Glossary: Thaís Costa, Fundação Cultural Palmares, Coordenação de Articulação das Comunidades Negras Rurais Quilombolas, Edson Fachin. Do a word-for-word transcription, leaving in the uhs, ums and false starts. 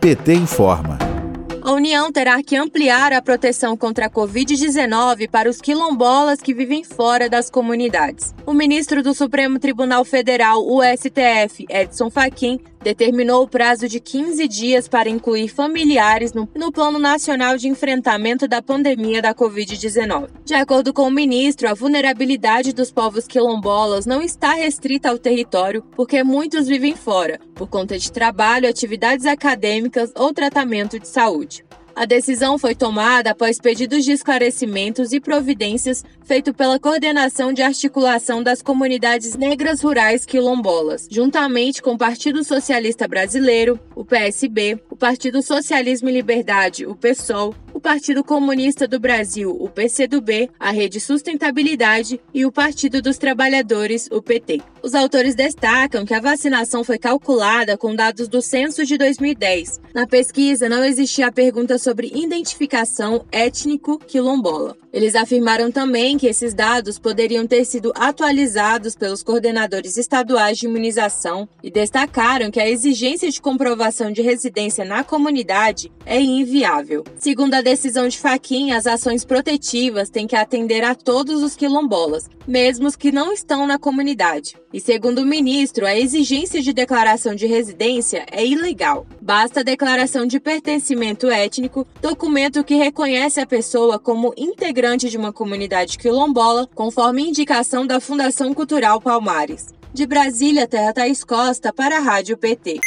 P T informa. A União terá que ampliar a proteção contra a covid dezenove para os quilombolas que vivem fora das comunidades. O ministro do Supremo Tribunal Federal, o S T F, Edson Fachin, determinou o prazo de quinze dias para incluir familiares no, no Plano Nacional de Enfrentamento da Pandemia da covid dezenove. De acordo com o ministro, a vulnerabilidade dos povos quilombolas não está restrita ao território, porque muitos vivem fora, por conta de trabalho, atividades acadêmicas ou tratamento de saúde. A decisão foi tomada após pedidos de esclarecimentos e providências feito pela Coordenação de Articulação das Comunidades Negras Rurais Quilombolas, juntamente com o Partido Socialista Brasileiro, o P S B, o Partido Socialismo e Liberdade, o P SOL, o Partido Comunista do Brasil, o P C do B, a Rede Sustentabilidade e o Partido dos Trabalhadores, o P T. Os autores destacam que a vacinação foi calculada com dados do censo de dois mil e dez. Na pesquisa, não existia a pergunta sobre identificação étnico-quilombola. Eles afirmaram também que esses dados poderiam ter sido atualizados pelos coordenadores estaduais de imunização e destacaram que a exigência de comprovação de residência na comunidade é inviável. Segundo a decisão de Fachin, as ações protetivas têm que atender a todos os quilombolas, mesmo os que não estão na comunidade. E segundo o ministro, a exigência de declaração de residência é ilegal. Basta a declaração de pertencimento étnico, documento que reconhece a pessoa como integrante de uma comunidade quilombola, conforme indicação da Fundação Cultural Palmares. De Brasília, Thaís Costa, para a Rádio P T.